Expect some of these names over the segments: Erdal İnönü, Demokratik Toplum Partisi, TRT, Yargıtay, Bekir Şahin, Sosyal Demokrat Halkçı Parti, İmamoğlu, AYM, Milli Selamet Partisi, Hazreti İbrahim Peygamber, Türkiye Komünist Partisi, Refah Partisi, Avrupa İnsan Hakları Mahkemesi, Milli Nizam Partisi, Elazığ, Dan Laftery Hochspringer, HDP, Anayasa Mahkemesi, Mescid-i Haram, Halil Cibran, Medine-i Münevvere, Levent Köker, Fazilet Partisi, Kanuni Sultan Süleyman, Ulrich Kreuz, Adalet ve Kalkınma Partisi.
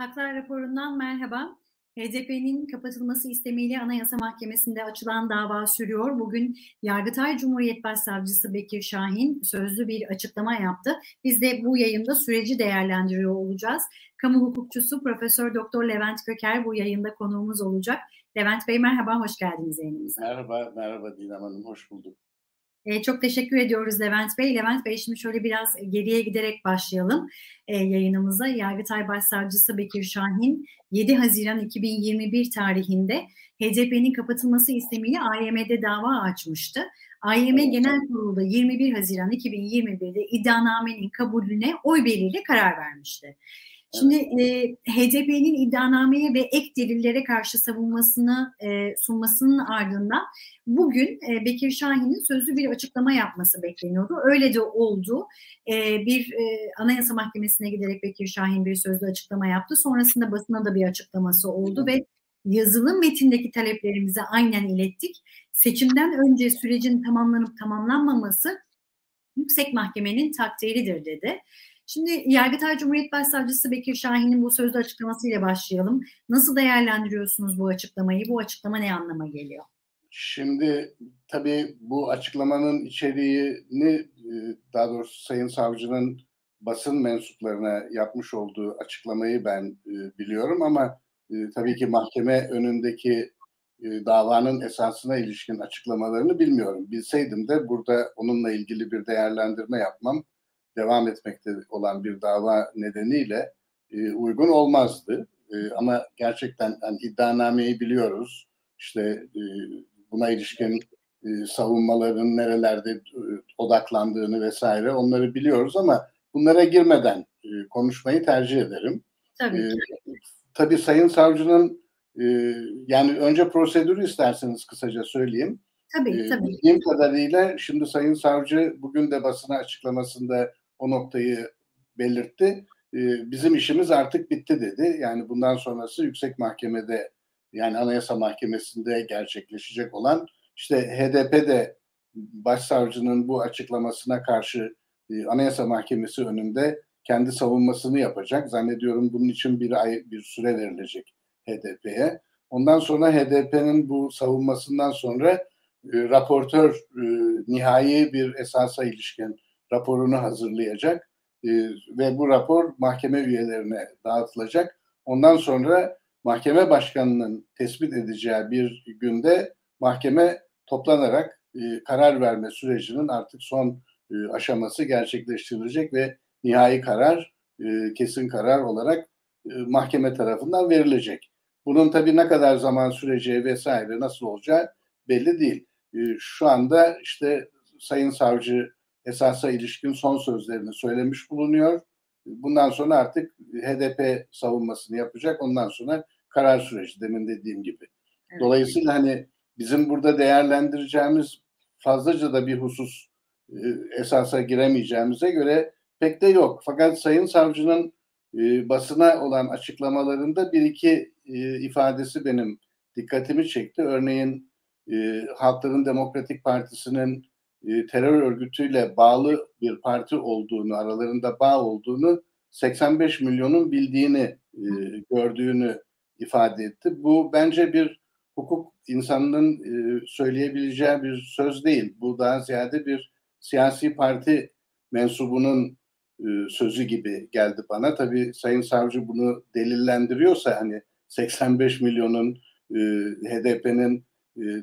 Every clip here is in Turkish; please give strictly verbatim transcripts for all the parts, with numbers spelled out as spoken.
Haklar raporundan merhaba. H D P'nin kapatılması istemiyle Anayasa Mahkemesi'nde açılan dava sürüyor. Bugün Yargıtay Cumhuriyet Başsavcısı Bekir Şahin sözlü bir açıklama yaptı. Biz de bu yayında süreci değerlendiriyor olacağız. Kamu hukukçusu Profesör Doktor Levent Köker bu yayında konuğumuz olacak. Levent Bey merhaba, hoş geldiniz yayınımıza. Merhaba, merhaba Dinem Hanım, hoş bulduk. Ee, çok teşekkür ediyoruz Levent Bey. Levent Bey şimdi şöyle biraz geriye giderek başlayalım ee, yayınımıza. Yargıtay Başsavcısı Bekir Şahin yedi Haziran iki bin yirmi bir tarihinde H D P'nin kapatılması istemiyle A Y M'de dava açmıştı. A Y M Genel Kurulu'da yirmi bir Haziran iki bin yirmi birde iddianamenin kabulüne oy birliğiyle karar vermişti. Şimdi e, H D P'nin iddianameye ve ek delillere karşı savunmasını e, sunmasının ardından bugün e, Bekir Şahin'in sözlü bir açıklama yapması bekleniyordu. Öyle de oldu. E, bir e, Anayasa Mahkemesi'ne giderek Bekir Şahin bir sözlü açıklama yaptı. Sonrasında basına da bir açıklaması oldu ve yazılı metindeki taleplerimizi aynen ilettik. Seçimden önce sürecin tamamlanıp tamamlanmaması yüksek mahkemenin takdiridir dedi. Şimdi Yargıtay Cumhuriyet Başsavcısı Bekir Şahin'in bu sözlü açıklamasıyla başlayalım. Nasıl değerlendiriyorsunuz bu açıklamayı? Bu açıklama ne anlama geliyor? Şimdi tabii bu açıklamanın içeriğini, daha doğrusu Sayın Savcı'nın basın mensuplarına yapmış olduğu açıklamayı ben biliyorum ama tabii ki mahkeme önündeki davanın esasına ilişkin açıklamalarını bilmiyorum. Bilseydim de burada onunla ilgili bir değerlendirme yapmam devam etmekte olan bir dava nedeniyle e, uygun olmazdı. E, ama gerçekten yani iddianameyi biliyoruz. İşte e, buna ilişkin e, savunmaların nerelerde e, odaklandığını vesaire onları biliyoruz ama bunlara girmeden e, konuşmayı tercih ederim. Tabii. E, tabii Sayın Savcı'nın e, yani önce prosedürü isterseniz kısaca söyleyeyim. Tabii, tabii. E, bildiğim kadarıyla şimdi Sayın Savcı bugün de basına açıklamasında o noktayı belirtti. Bizim işimiz artık bitti dedi. Yani bundan sonrası yüksek mahkemede, yani Anayasa Mahkemesi'nde gerçekleşecek olan, işte H D P de başsavcının bu açıklamasına karşı Anayasa Mahkemesi önünde kendi savunmasını yapacak. Zannediyorum bunun için bir ay bir süre verilecek H D P'ye. Ondan sonra H D P'nin bu savunmasından sonra raportör nihai bir esasa ilişkin raporunu hazırlayacak e, ve bu rapor mahkeme üyelerine dağıtılacak. Ondan sonra mahkeme başkanının tespit edeceği bir günde mahkeme toplanarak e, karar verme sürecinin artık son e, aşaması gerçekleştirilecek ve nihai karar, e, kesin karar olarak e, mahkeme tarafından verilecek. Bunun tabii ne kadar zaman süreceği vesaire nasıl olacağı belli değil. E, şu anda işte Sayın Savcı esasa ilişkin son sözlerini söylemiş bulunuyor. Bundan sonra artık H D P savunmasını yapacak. Ondan sonra karar süreci, demin dediğim gibi. Evet. Dolayısıyla hani bizim burada değerlendireceğimiz fazlaca da bir husus e, esasa giremeyeceğimize göre pek de yok. Fakat Sayın Savcı'nın e, basına olan açıklamalarında bir iki e, ifadesi benim dikkatimi çekti. Örneğin e, Halkların Demokratik Partisi'nin terör örgütüyle bağlı bir parti olduğunu, aralarında bağ olduğunu seksen beş milyonun bildiğini, e, gördüğünü ifade etti. Bu bence bir hukuk insanının e, söyleyebileceği bir söz değil. Bu daha ziyade bir siyasi parti mensubunun e, sözü gibi geldi bana. Tabii Sayın Savcı bunu delillendiriyorsa, hani seksen beş milyonun e, H D P'nin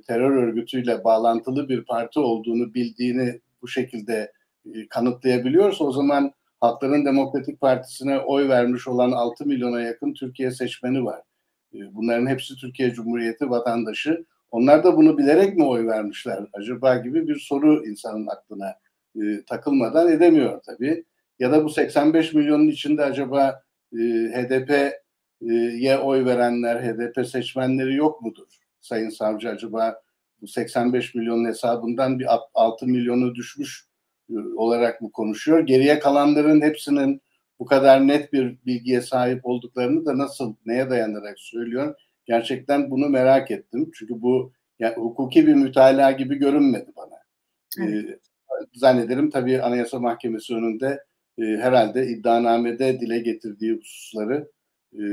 terör örgütüyle bağlantılı bir parti olduğunu bildiğini bu şekilde kanıtlayabiliyorsa, o zaman Halkların Demokratik Partisi'ne oy vermiş olan altı milyona yakın Türkiye seçmeni var. Bunların hepsi Türkiye Cumhuriyeti vatandaşı. Onlar da bunu bilerek mi oy vermişler acaba gibi bir soru insanın aklına takılmadan edemiyor tabii. Ya da bu seksen beş milyonun içinde acaba H D P'ye oy verenler, H D P seçmenleri yok mudur? Sayın Savcı acaba bu seksen beş milyonun hesabından bir altı milyonu düşmüş olarak mı konuşuyor? Geriye kalanların hepsinin bu kadar net bir bilgiye sahip olduklarını da nasıl, neye dayanarak söylüyor? Gerçekten bunu merak ettim. Çünkü bu yani hukuki bir mütalaa gibi görünmedi bana. Evet. Ee, zannederim tabii Anayasa Mahkemesi önünde e, herhalde iddianamede dile getirdiği hususları e, e,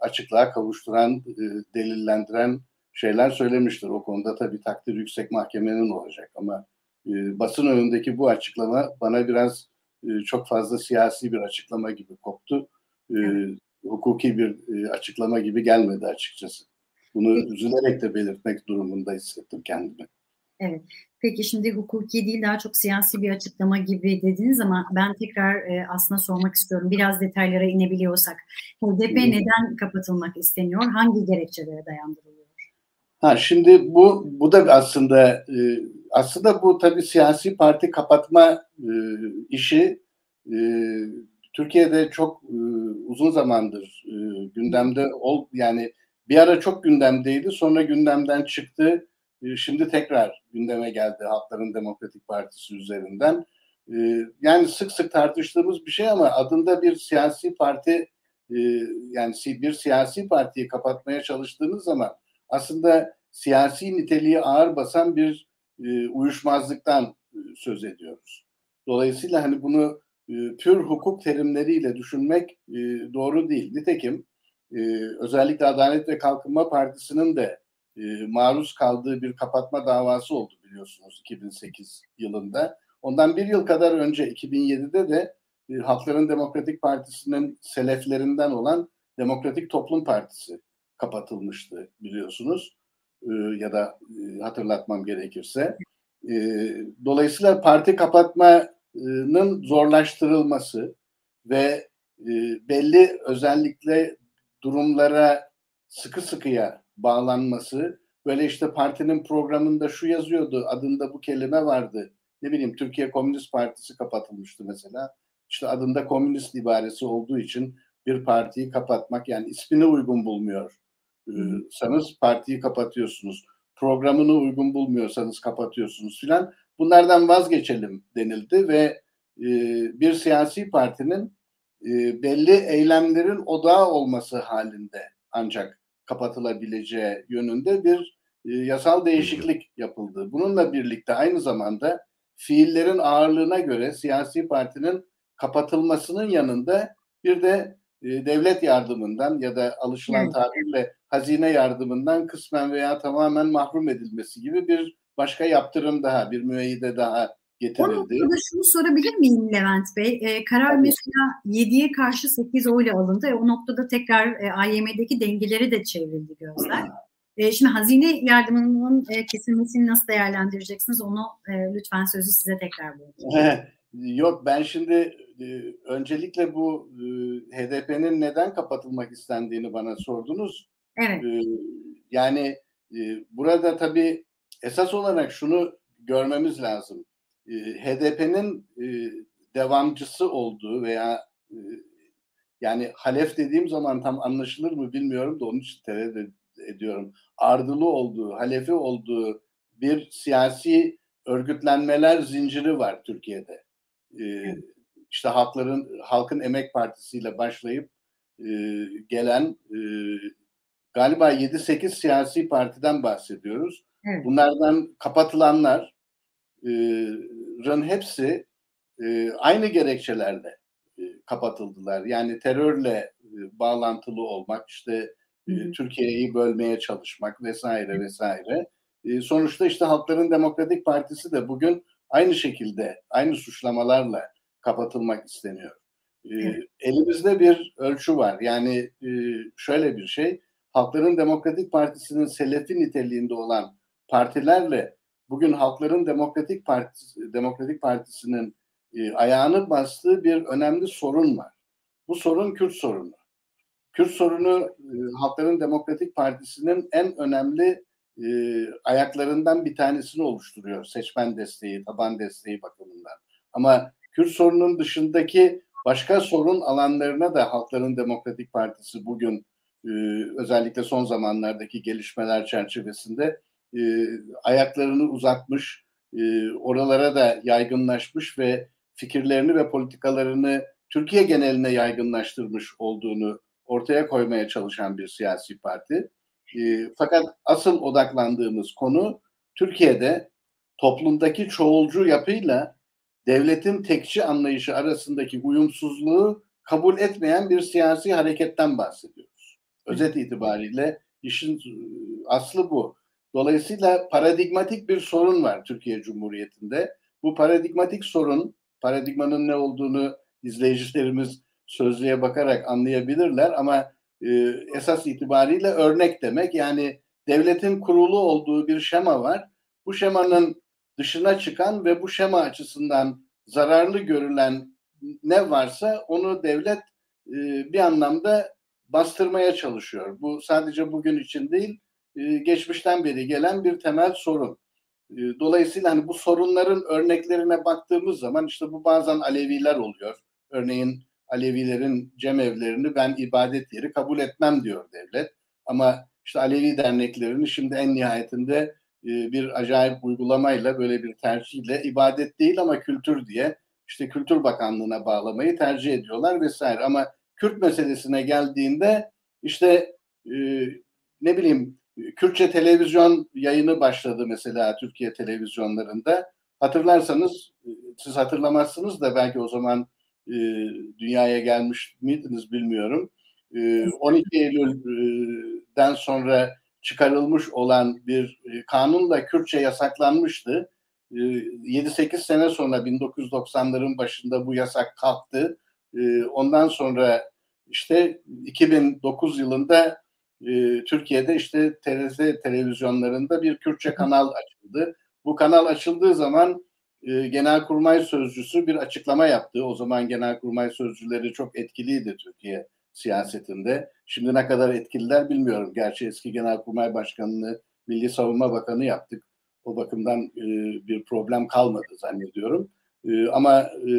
açıklığa kavuşturan, e, delillendiren şeyler söylemiştir. O konuda tabii takdir yüksek mahkemenin olacak ama e, basın önündeki bu açıklama bana biraz e, çok fazla siyasi bir açıklama gibi koptu. E, hukuki bir e, açıklama gibi gelmedi açıkçası. Bunu üzülerek de belirtmek durumunda hissettim kendimi. Evet. Peki şimdi hukuki değil daha çok siyasi bir açıklama gibi dediniz ama ben tekrar e, aslında sormak istiyorum. Biraz detaylara inebiliyorsak. H D P neden kapatılmak isteniyor? Hangi gerekçelere dayandırılıyor? Ha şimdi bu bu da aslında e, aslında bu tabii siyasi parti kapatma e, işi e, Türkiye'de çok e, uzun zamandır e, gündemde ol yani bir ara çok gündemdeydi, sonra gündemden çıktı. Şimdi tekrar gündeme geldi Halkların Demokratik Partisi üzerinden. Yani sık sık tartıştığımız bir şey ama adında bir siyasi parti, yani bir siyasi partiyi kapatmaya çalıştığınız zaman aslında siyasi niteliği ağır basan bir uyuşmazlıktan söz ediyoruz. Dolayısıyla hani bunu pür hukuk terimleriyle düşünmek doğru değil. Nitekim özellikle Adalet ve Kalkınma Partisi'nin de maruz kaldığı bir kapatma davası oldu biliyorsunuz iki bin sekiz yılında. Ondan bir yıl kadar önce iki bin yedide de Halkların Demokratik Partisi'nin seleflerinden olan Demokratik Toplum Partisi kapatılmıştı biliyorsunuz. Ya da hatırlatmam gerekirse. Dolayısıyla parti kapatmanın zorlaştırılması ve belli özellikle durumlara sıkı sıkıya bağlanması, böyle işte partinin programında şu yazıyordu, adında bu kelime vardı. Ne bileyim Türkiye Komünist Partisi kapatılmıştı mesela. İşte adında komünist ibaresi olduğu için bir partiyi kapatmak, yani ismini uygun bulmuyor sanız partiyi kapatıyorsunuz. Programını uygun bulmuyorsanız kapatıyorsunuz filan. Bunlardan vazgeçelim denildi ve bir siyasi partinin belli eylemlerin odağı olması halinde ancak kapatılabileceği yönünde bir e, yasal değişiklik yapıldı. Bununla birlikte aynı zamanda fiillerin ağırlığına göre siyasi partinin kapatılmasının yanında bir de e, devlet yardımından ya da alışılan tabirle hazine yardımından kısmen veya tamamen mahrum edilmesi gibi bir başka yaptırım daha, bir müeyyide daha getirildi. Burada şunu sorabilir miyim Levent Bey? Ee, karar Tabii. mesela yediye karşı sekiz oyla alındı. E, o noktada tekrar e, A Y M'deki dengeleri de çevrildi gözler. E, şimdi hazine yardımının e, kesilmesini nasıl değerlendireceksiniz? Onu e, lütfen sözü size tekrar bırakıyorum. Yok ben şimdi e, öncelikle bu e, H D P'nin neden kapatılmak istendiğini bana sordunuz. Evet. E, yani e, burada tabii esas olarak şunu görmemiz lazım. H D P'nin e, devamcısı olduğu veya e, yani halef dediğim zaman tam anlaşılır mı bilmiyorum da onun için tereddüt ediyorum. Ardılı olduğu, halefi olduğu bir siyasi örgütlenmeler zinciri var Türkiye'de. E, işte halkların Halkın Emek Partisi ile başlayıp e, gelen e, galiba yedi sekiz siyasi partiden bahsediyoruz. Hı. Bunlardan kapatılanlar rın hepsi aynı gerekçelerle kapatıldılar. Yani terörle bağlantılı olmak, işte Türkiye'yi bölmeye çalışmak vesaire vesaire. Sonuçta işte Halkların Demokratik Partisi de bugün aynı şekilde, aynı suçlamalarla kapatılmak isteniyor. Elimizde bir ölçü var. Yani şöyle bir şey, Halkların Demokratik Partisi'nin selefi niteliğinde olan partilerle bugün Halkların Demokratik Partisi, Demokratik Partisi'nin e, ayağını bastığı bir önemli sorun var. Bu sorun Kürt sorunu. Kürt sorunu e, Halkların Demokratik Partisi'nin en önemli e, ayaklarından bir tanesini oluşturuyor. Seçmen desteği, taban desteği bakımından. Ama Kürt sorunun dışındaki başka sorun alanlarına da Halkların Demokratik Partisi bugün e, özellikle son zamanlardaki gelişmeler çerçevesinde E, ayaklarını uzatmış, e, oralara da yaygınlaşmış ve fikirlerini ve politikalarını Türkiye geneline yaygınlaştırmış olduğunu ortaya koymaya çalışan bir siyasi parti. E, fakat asıl odaklandığımız konu Türkiye'de toplumdaki çoğulcu yapıyla devletin tekçi anlayışı arasındaki uyumsuzluğu kabul etmeyen bir siyasi hareketten bahsediyoruz. Özet itibariyle işin aslı bu. Dolayısıyla paradigmatik bir sorun var Türkiye Cumhuriyeti'nde. Bu paradigmatik sorun, paradigmanın ne olduğunu izleyicilerimiz sözlüğe bakarak anlayabilirler ama e, esas itibariyle örnek demek. Yani devletin kurulu olduğu bir şema var. Bu şemanın dışına çıkan ve bu şema açısından zararlı görülen ne varsa onu devlet e, bir anlamda bastırmaya çalışıyor. Bu sadece bugün için değil, e, geçmişten beri gelen bir temel sorun. E, dolayısıyla hani bu sorunların örneklerine baktığımız zaman işte bu bazen Aleviler oluyor. Örneğin Alevilerin cemevlerini ben ibadet yeri kabul etmem diyor devlet. Ama işte Alevi derneklerini şimdi en nihayetinde bir acayip uygulamayla, böyle bir tercihle ibadet değil ama kültür diye işte Kültür Bakanlığı'na bağlamayı tercih ediyorlar vesaire. Ama Kürt meselesine geldiğinde işte ne bileyim Kürtçe televizyon yayını başladı mesela Türkiye televizyonlarında. Hatırlarsanız, siz hatırlamazsınız da belki o zaman dünyaya gelmiş miydiniz bilmiyorum. on iki Eylül'den sonra çıkarılmış olan bir kanunla Kürtçe yasaklanmıştı. yedi sekiz sene sonra bin dokuz yüz doksanların başında bu yasak kalktı. Ondan sonra işte iki bin dokuz yılında Türkiye'de işte T R T televizyonlarında bir Kürtçe kanal açıldı. Bu kanal açıldığı zaman Genelkurmay Sözcüsü bir açıklama yaptı. O zaman Genelkurmay Sözcüleri çok etkiliydi Türkiye siyasetinde. Şimdi ne kadar etkililer bilmiyorum. Gerçi eski Genelkurmay Başkanı'nı Milli Savunma Bakanı yaptık. O bakımdan e, bir problem kalmadı zannediyorum. E, ama e,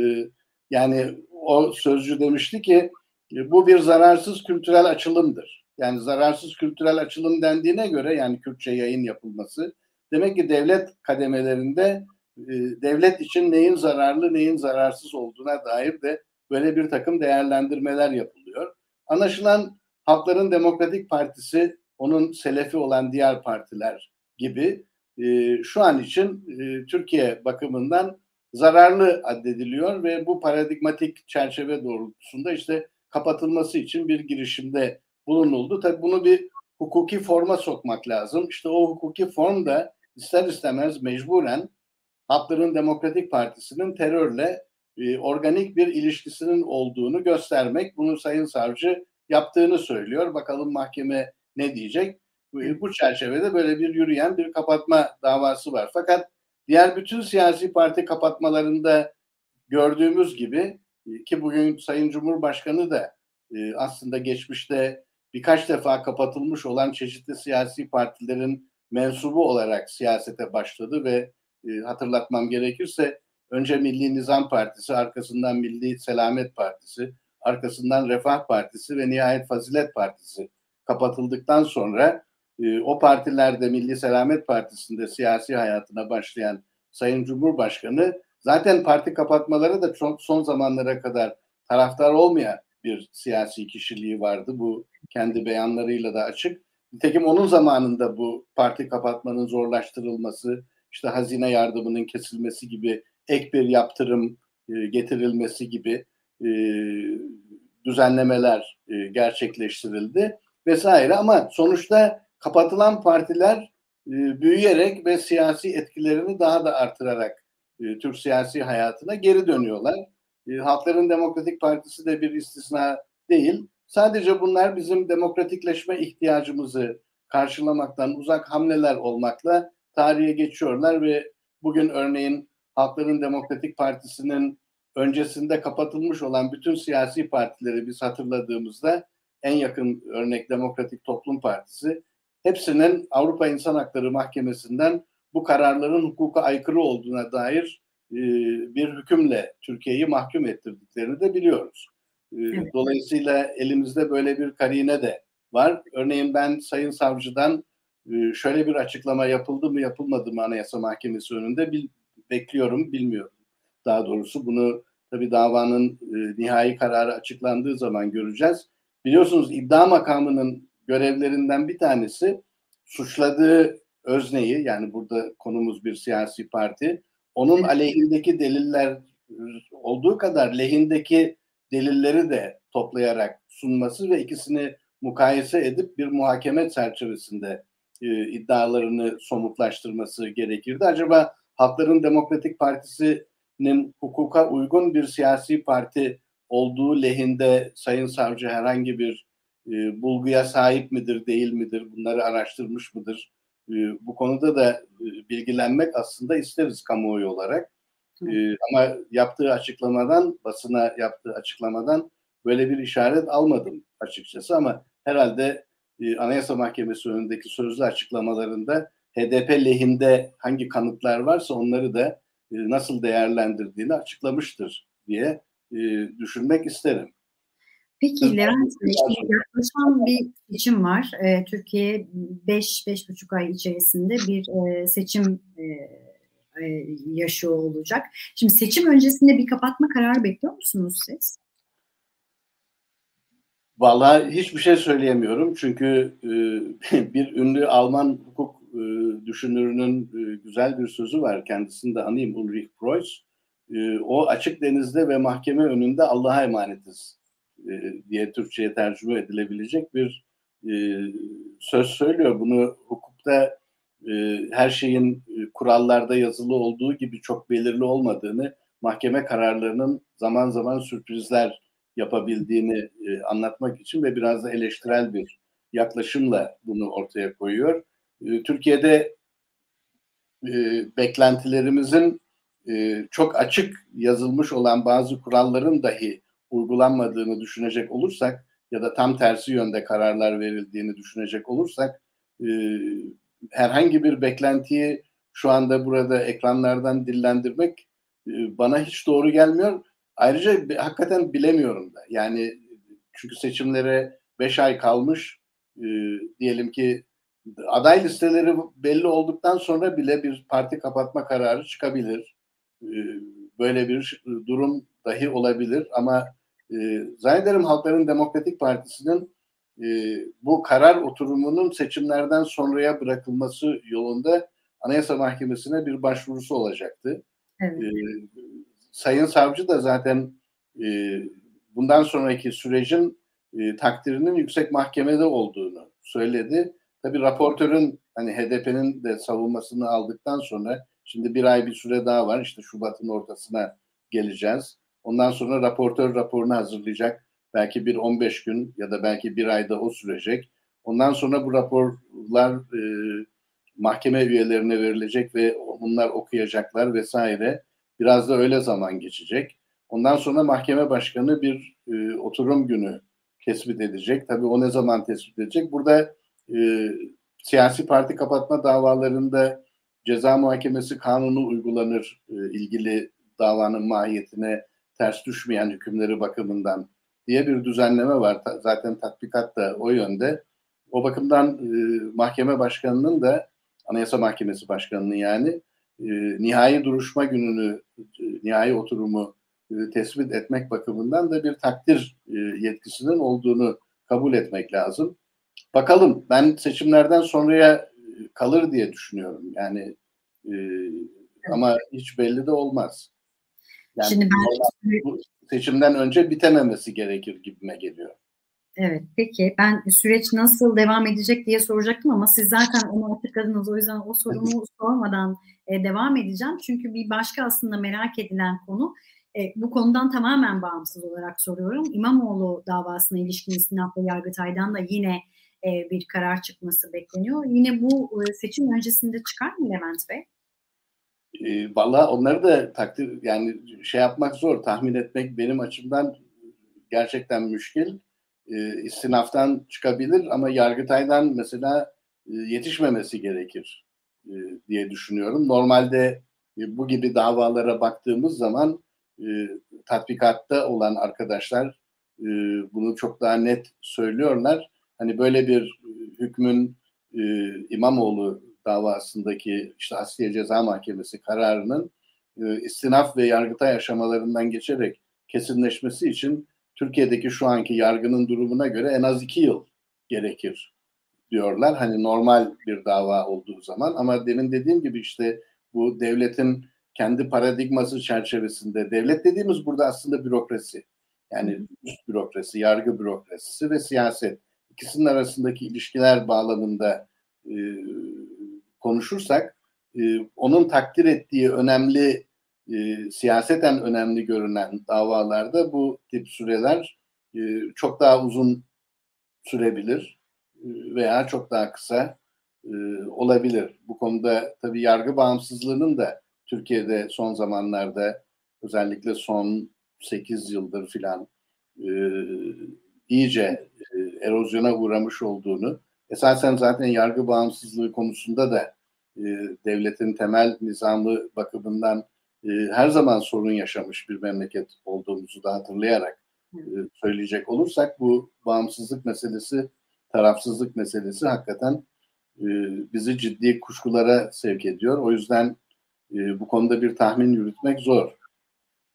yani o sözcü demişti ki e, bu bir zararsız kültürel açılımdır. Yani zararsız kültürel açılım dendiğine göre, yani Kürtçe yayın yapılması, demek ki devlet kademelerinde e, devlet için neyin zararlı neyin zararsız olduğuna dair de böyle bir takım değerlendirmeler yapılıyor. Anlaşılan Halkların Demokratik Partisi, onun selefi olan diğer partiler gibi e, şu an için e, Türkiye bakımından zararlı addediliyor ve bu paradigmatik çerçeve doğrultusunda işte kapatılması için bir girişimde bulunuldu. Tabii bunu bir hukuki forma sokmak lazım. İşte o hukuki form da ister istemez mecburen Halkların Demokratik Partisi'nin terörle organik bir ilişkisinin olduğunu göstermek. Bunu Sayın Savcı yaptığını söylüyor. Bakalım mahkeme ne diyecek? Bu çerçevede böyle bir yürüyen bir kapatma davası var. Fakat diğer bütün siyasi parti kapatmalarında gördüğümüz gibi, ki bugün Sayın Cumhurbaşkanı da aslında geçmişte birkaç defa kapatılmış olan çeşitli siyasi partilerin mensubu olarak siyasete başladı ve hatırlatmam gerekirse önce Milli Nizam Partisi, arkasından Milli Selamet Partisi, arkasından Refah Partisi ve nihayet Fazilet Partisi kapatıldıktan sonra e, o partilerde, Milli Selamet Partisi'nde siyasi hayatına başlayan Sayın Cumhurbaşkanı zaten parti kapatmaları da çok, son zamanlara kadar taraftar olmayan bir siyasi kişiliği vardı. Bu kendi beyanlarıyla da açık. Nitekim onun zamanında bu parti kapatmanın zorlaştırılması, işte hazine yardımının kesilmesi gibi ek bir yaptırım getirilmesi gibi düzenlemeler gerçekleştirildi vesaire. Ama sonuçta kapatılan partiler büyüyerek ve siyasi etkilerini daha da artırarak Türk siyasi hayatına geri dönüyorlar. Halkların Demokratik Partisi de bir istisna değil. Sadece bunlar bizim demokratikleşme ihtiyacımızı karşılamaktan uzak hamleler olmakla tarihe geçiyorlar ve bugün örneğin Halkların Demokratik Partisi'nin öncesinde kapatılmış olan bütün siyasi partileri biz hatırladığımızda, en yakın örnek Demokratik Toplum Partisi, hepsinin Avrupa İnsan Hakları Mahkemesi'nden bu kararların hukuka aykırı olduğuna dair e, bir hükümle Türkiye'yi mahkum ettirdiklerini de biliyoruz. E, dolayısıyla elimizde böyle bir karine de var. Örneğin ben Sayın Savcı'dan e, şöyle bir açıklama yapıldı mı yapılmadı mı Anayasa Mahkemesi önünde bilmiyorum. Bekliyorum, bilmiyorum. Daha doğrusu bunu tabii davanın e, nihai kararı açıklandığı zaman göreceğiz. Biliyorsunuz iddia makamının görevlerinden bir tanesi suçladığı özneyi, yani burada konumuz bir siyasi parti, onun aleyhindeki deliller olduğu kadar lehindeki delilleri de toplayarak sunması ve ikisini mukayese edip bir muhakeme çerçevesinde e, iddialarını somutlaştırması gerekirdi. Acaba Halkların Demokratik Partisi'nin hukuka uygun bir siyasi parti olduğu lehinde Sayın Savcı herhangi bir e, bulguya sahip midir, değil midir? Bunları araştırmış mıdır? E, bu konuda da e, bilgilenmek aslında isteriz kamuoyu olarak. E, ama yaptığı açıklamadan, basına yaptığı açıklamadan böyle bir işaret almadım açıkçası, ama herhalde e, Anayasa Mahkemesi önündeki sözlü açıklamalarında H D P lehinde hangi kanıtlar varsa onları da e, nasıl değerlendirdiğini açıklamıştır diye e, düşünmek isterim. Peki Levent, yaklaşan bir seçim var. E, Türkiye beş beş buçuk ay içerisinde bir e, seçim e, e, yaşıyor olacak. Şimdi seçim öncesinde bir kapatma kararı bekliyor musunuz siz? Vallahi hiçbir şey söyleyemiyorum çünkü e, bir ünlü Alman hukuk e, düşünürünün e, güzel bir sözü var, kendisini de anayım, Ulrich Kreuz. E, o açık denizde ve mahkeme önünde Allah'a emanetiz e, diye Türkçe'ye tercüme edilebilecek bir e, söz söylüyor. Bunu hukukta e, her şeyin e, kurallarda yazılı olduğu gibi çok belirli olmadığını, mahkeme kararlarının zaman zaman sürprizler yapabildiğini e, anlatmak için ve biraz da eleştirel bir yaklaşımla bunu ortaya koyuyor. E, Türkiye'de e, beklentilerimizin e, çok açık yazılmış olan bazı kuralların dahi uygulanmadığını düşünecek olursak ya da tam tersi yönde kararlar verildiğini düşünecek olursak e, herhangi bir beklentiyi şu anda burada ekranlardan dillendirmek e, bana hiç doğru gelmiyor. Ayrıca hakikaten bilemiyorum da. Yani çünkü seçimlere beş ay kalmış, e, diyelim ki aday listeleri belli olduktan sonra bile bir parti kapatma kararı çıkabilir. E, böyle bir durum dahi olabilir ama e, zannederim Halkların Demokratik Partisi'nin e, bu karar oturumunun seçimlerden sonraya bırakılması yolunda Anayasa Mahkemesi'ne bir başvurusu olacaktı. Evet. E, Sayın Savcı da zaten e, bundan sonraki sürecin e, takdirinin yüksek mahkemede olduğunu söyledi. Tabii raportörün, hani H D P'nin de savunmasını aldıktan sonra şimdi bir ay bir süre daha var. İşte Şubat'ın ortasına geleceğiz. Ondan sonra raportör raporunu hazırlayacak. Belki bir on beş gün ya da belki bir ayda o sürecek. Ondan sonra bu raporlar e, mahkeme üyelerine verilecek ve bunlar okuyacaklar vesaire. Biraz da öyle zaman geçecek. Ondan sonra mahkeme başkanı bir e, oturum günü tespit edecek. Tabii o ne zaman tespit edecek? Burada e, siyasi parti kapatma davalarında ceza muhakemesi kanunu uygulanır. E, ilgili davanın mahiyetine ters düşmeyen hükümleri bakımından diye bir düzenleme var. Ta, zaten tatbikat da o yönde. O bakımdan e, mahkeme başkanının da, Anayasa Mahkemesi Başkanı'nın yani, nihai duruşma gününü, nihai oturumu tespit etmek bakımından da bir takdir yetkisinin olduğunu kabul etmek lazım. Bakalım, ben seçimlerden sonraya kalır diye düşünüyorum. Yani ama hiç belli de olmaz. Yani şimdi ben... bu seçimden önce bitememesi gerekir gibime geliyor. Evet, peki ben süreç nasıl devam edecek diye soracaktım ama siz zaten onu açıkladınız, o yüzden o sorumu sormadan e, devam edeceğim. Çünkü bir başka aslında merak edilen konu, e, bu konudan tamamen bağımsız olarak soruyorum. İmamoğlu davasına ilişkin istinaf ve Yargıtay'dan da yine e, bir karar çıkması bekleniyor. Yine bu e, seçim öncesinde çıkar mı Levent Bey? E, vallahi onları da takdir, yani şey yapmak zor, tahmin etmek benim açımdan gerçekten müşkil. E, istinaftan çıkabilir ama Yargıtay'dan mesela e, yetişmemesi gerekir e, diye düşünüyorum. Normalde e, bu gibi davalara baktığımız zaman e, tatbikatta olan arkadaşlar e, bunu çok daha net söylüyorlar. Hani böyle bir hükmün e, İmamoğlu davasındaki işte Asliye Ceza Mahkemesi kararının e, istinaf ve Yargıtay aşamalarından geçerek kesinleşmesi için Türkiye'deki şu anki yargının durumuna göre en az iki yıl gerekir diyorlar. Hani normal bir dava olduğu zaman, ama demin dediğim gibi işte bu devletin kendi paradigması çerçevesinde, devlet dediğimiz burada aslında bürokrasi. Yani üst bürokrasi, yargı bürokrasisi ve siyaset. İkisinin arasındaki ilişkiler bağlamında e, konuşursak e, onun takdir ettiği önemli, e, siyaseten önemli görünen davalarda bu tip süreler e, çok daha uzun sürebilir e, veya çok daha kısa e, olabilir. Bu konuda tabii yargı bağımsızlığının da Türkiye'de son zamanlarda, özellikle son sekiz yıldır filan e, iyice e, erozyona uğramış olduğunu, esasen zaten yargı bağımsızlığı konusunda da e, devletin temel nizamı bakımından e, her zaman sorun yaşamış bir memleket olduğumuzu da hatırlayarak e, söyleyecek olursak, bu bağımsızlık meselesi, tarafsızlık meselesi hakikaten e, bizi ciddi kuşkulara sevk ediyor. O yüzden e, bu konuda bir tahmin yürütmek zor.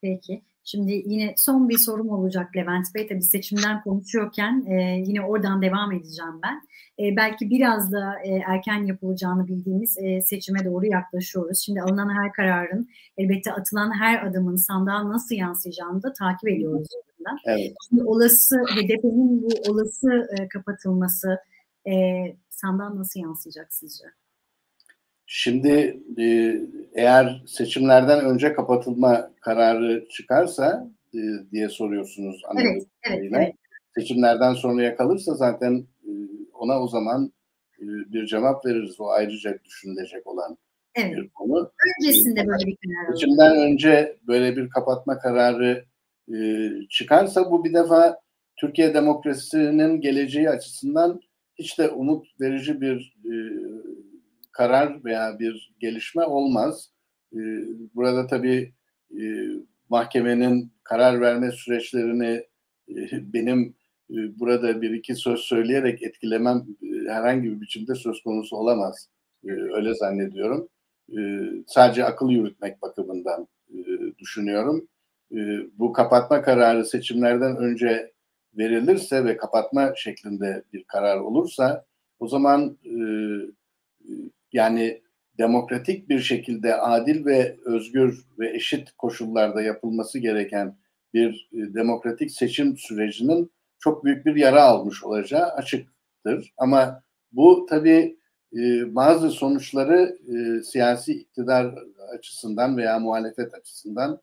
Peki. Şimdi yine son bir sorum olacak Levent Bey. Tabii seçimden konuşuyorken e, yine oradan devam edeceğim ben. E, belki biraz da e, erken yapılacağını bildiğimiz e, seçime doğru yaklaşıyoruz. Şimdi alınan her kararın, elbette atılan her adımın sandığa nasıl yansıyacağını da takip ediyoruz. Evet. Şimdi olası H D P'nin bu olası e, kapatılması e, sandığa nasıl yansıyacak sizce? Şimdi eğer seçimlerden önce kapatılma kararı çıkarsa e, diye soruyorsunuz. Evet, evet, evet. Seçimlerden sonraya kalırsa zaten e, ona o zaman e, bir cevap veririz. O ayrıca düşünülecek olan evet. bir konu. Öncesinde böyle bir karar. Seçimden önce böyle bir kapatma kararı e, çıkarsa bu bir defa Türkiye demokrasisinin geleceği açısından hiç de umut verici bir e, karar veya bir gelişme olmaz. Burada tabii mahkemenin karar verme süreçlerini benim burada bir iki söz söyleyerek etkilemem herhangi bir biçimde söz konusu olamaz. Öyle zannediyorum. Sadece akıl yürütmek bakımından düşünüyorum. Bu kapatma kararı seçimlerden önce verilirse ve kapatma şeklinde bir karar olursa, o zaman yani demokratik bir şekilde adil ve özgür ve eşit koşullarda yapılması gereken bir demokratik seçim sürecinin çok büyük bir yara almış olacağı açıktır. Ama bu tabii bazı sonuçları siyasi iktidar açısından veya muhalefet açısından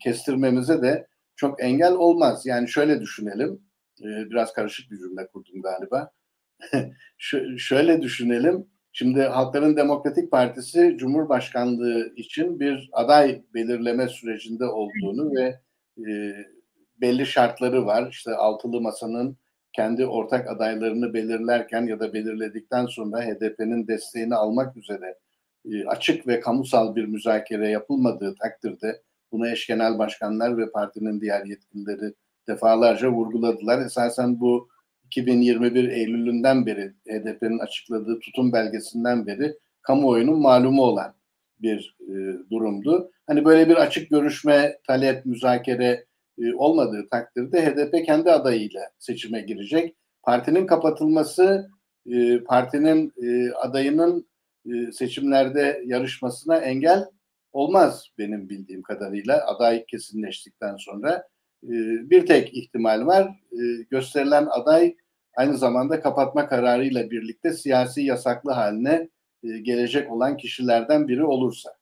kestirmemize de çok engel olmaz. Yani şöyle düşünelim, biraz karışık bir cümle kurdum galiba. Ş- şöyle düşünelim. Şimdi Halkların Demokratik Partisi Cumhurbaşkanlığı için bir aday belirleme sürecinde olduğunu ve e, belli şartları var. İşte altılı masanın kendi ortak adaylarını belirlerken ya da belirledikten sonra H D P'nin desteğini almak üzere e, açık ve kamusal bir müzakere yapılmadığı takdirde, bunu eş genel başkanlar ve partinin diğer yetkilileri defalarca vurguladılar. Esasen bu iki bin yirmi bir Eylül'ünden beri, H D P'nin açıkladığı tutum belgesinden beri kamuoyunun malumu olan bir e, durumdu. Hani böyle bir açık görüşme, talep, müzakere e, olmadığı takdirde H D P kendi adayıyla seçime girecek. Partinin kapatılması, e, partinin e, adayının e, seçimlerde yarışmasına engel olmaz benim bildiğim kadarıyla. Aday kesinleştikten sonra bir tek ihtimal var. Gösterilen aday aynı zamanda kapatma kararıyla birlikte siyasi yasaklı haline gelecek olan kişilerden biri olursa.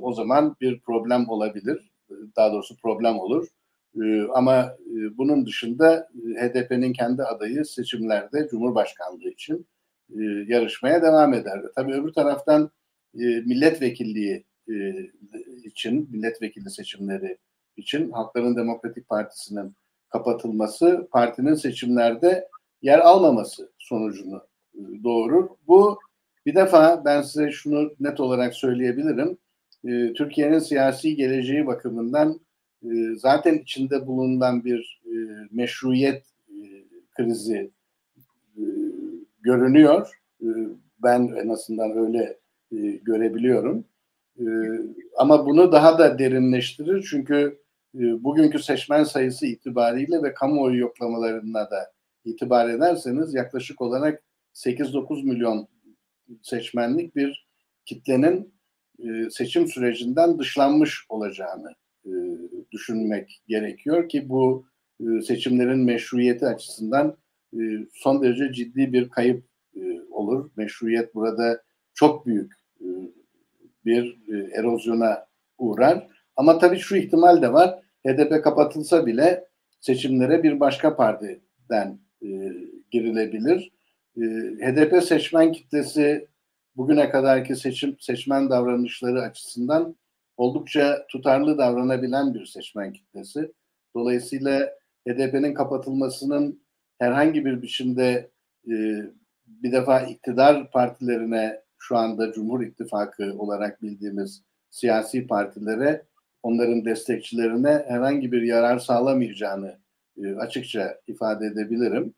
O zaman bir problem olabilir. Daha doğrusu problem olur. Ama bunun dışında H D P'nin kendi adayı seçimlerde Cumhurbaşkanlığı için yarışmaya devam eder. Tabii öbür taraftan milletvekilliği için, milletvekili seçimleri için Halkların Demokratik Partisi'nin kapatılması, partinin seçimlerde yer almaması sonucunu doğurur. Bu bir defa ben size şunu net olarak söyleyebilirim. E, Türkiye'nin siyasi geleceği bakımından e, zaten içinde bulunan bir e, meşruiyet e, krizi e, görünüyor. E, ben en azından öyle e, görebiliyorum. E, ama bunu daha da derinleştirir çünkü bugünkü seçmen sayısı itibariyle ve kamuoyu yoklamalarına da itibar ederseniz yaklaşık olarak sekiz dokuz milyon seçmenlik bir kitlenin seçim sürecinden dışlanmış olacağını e, düşünmek gerekiyor ki bu e, seçimlerin meşruiyeti açısından e, son derece ciddi bir kayıp e, olur. Meşruiyet burada çok büyük e, bir e, erozyona uğrar. Ama tabii şu ihtimal de var. H D P kapatılsa bile seçimlere bir başka partiden e, girilebilir. E, H D P seçmen kitlesi bugüne kadarki seçim seçmen davranışları açısından oldukça tutarlı davranabilen bir seçmen kitlesi. Dolayısıyla H D P'nin kapatılmasının herhangi bir biçimde e, bir defa iktidar partilerine, şu anda Cumhur İttifakı olarak bildiğimiz siyasi partilere, onların destekçilerine herhangi bir yarar sağlamayacağını e, açıkça ifade edebilirim.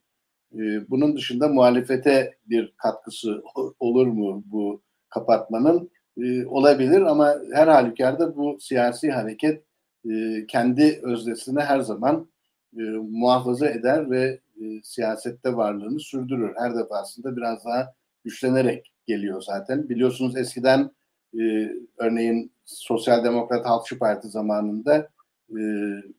E, bunun dışında muhalefete bir katkısı olur mu bu kapatmanın? E, olabilir ama her halükarda bu siyasi hareket e, kendi öznesini her zaman e, muhafaza eder ve e, siyasette varlığını sürdürür. Her defasında biraz daha güçlenerek geliyor zaten. Biliyorsunuz eskiden Ee, örneğin Sosyal Demokrat Halkçı Parti zamanında e,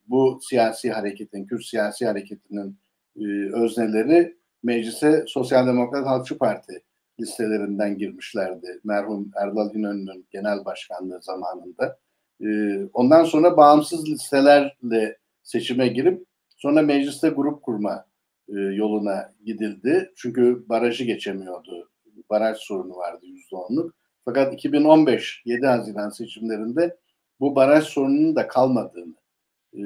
bu siyasi hareketin, Kürt siyasi hareketinin e, özneleri meclise Sosyal Demokrat Halkçı Parti listelerinden girmişlerdi. Merhum Erdal İnönü'nün genel başkanlığı zamanında. E, ondan sonra bağımsız listelerle seçime girip sonra mecliste grup kurma e, yoluna gidildi. Çünkü barajı geçemiyordu. Baraj sorunu vardı yüzde onluk. Fakat iki bin on beş yedi Haziran seçimlerinde bu baraj sorununun da kalmadığını e,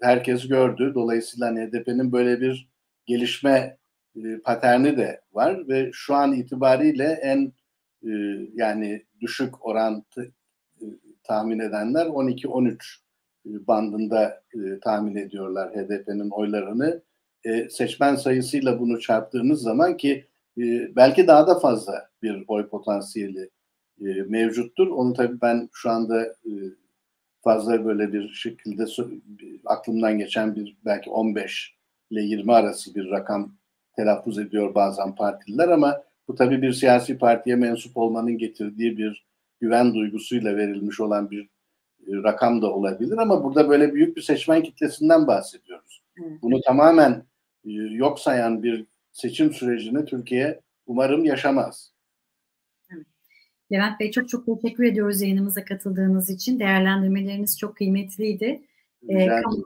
herkes gördü. Dolayısıyla H D P'nin böyle bir gelişme e, paterni de var ve şu an itibariyle en e, yani düşük oran e, tahmin edenler on iki on üç e, bandında e, tahmin ediyorlar H D P'nin oylarını. E, seçmen sayısıyla bunu çarptığınız zaman ki belki daha da fazla bir oy potansiyeli mevcuttur. Onu tabii ben şu anda fazla böyle bir şekilde aklımdan geçen bir belki on beş ile yirmi arası bir rakam telaffuz ediyor bazen partililer ama bu tabii bir siyasi partiye mensup olmanın getirdiği bir güven duygusuyla verilmiş olan bir rakam da olabilir ama burada böyle büyük bir seçmen kitlesinden bahsediyoruz. Bunu tamamen yok sayan bir seçim sürecini Türkiye umarım yaşamaz. Evet. Levent Bey, çok çok teşekkür ediyoruz yayınımıza katıldığınız için. Değerlendirmeleriniz çok kıymetliydi. Ee, kamu,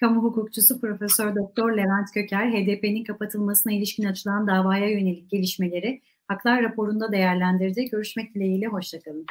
kamu hukukçusu Profesör Doktor Levent Köker, H D P'nin kapatılmasına ilişkin açılan davaya yönelik gelişmeleri Haklar raporunda değerlendirdi. Görüşmek dileğiyle, hoşça kalın.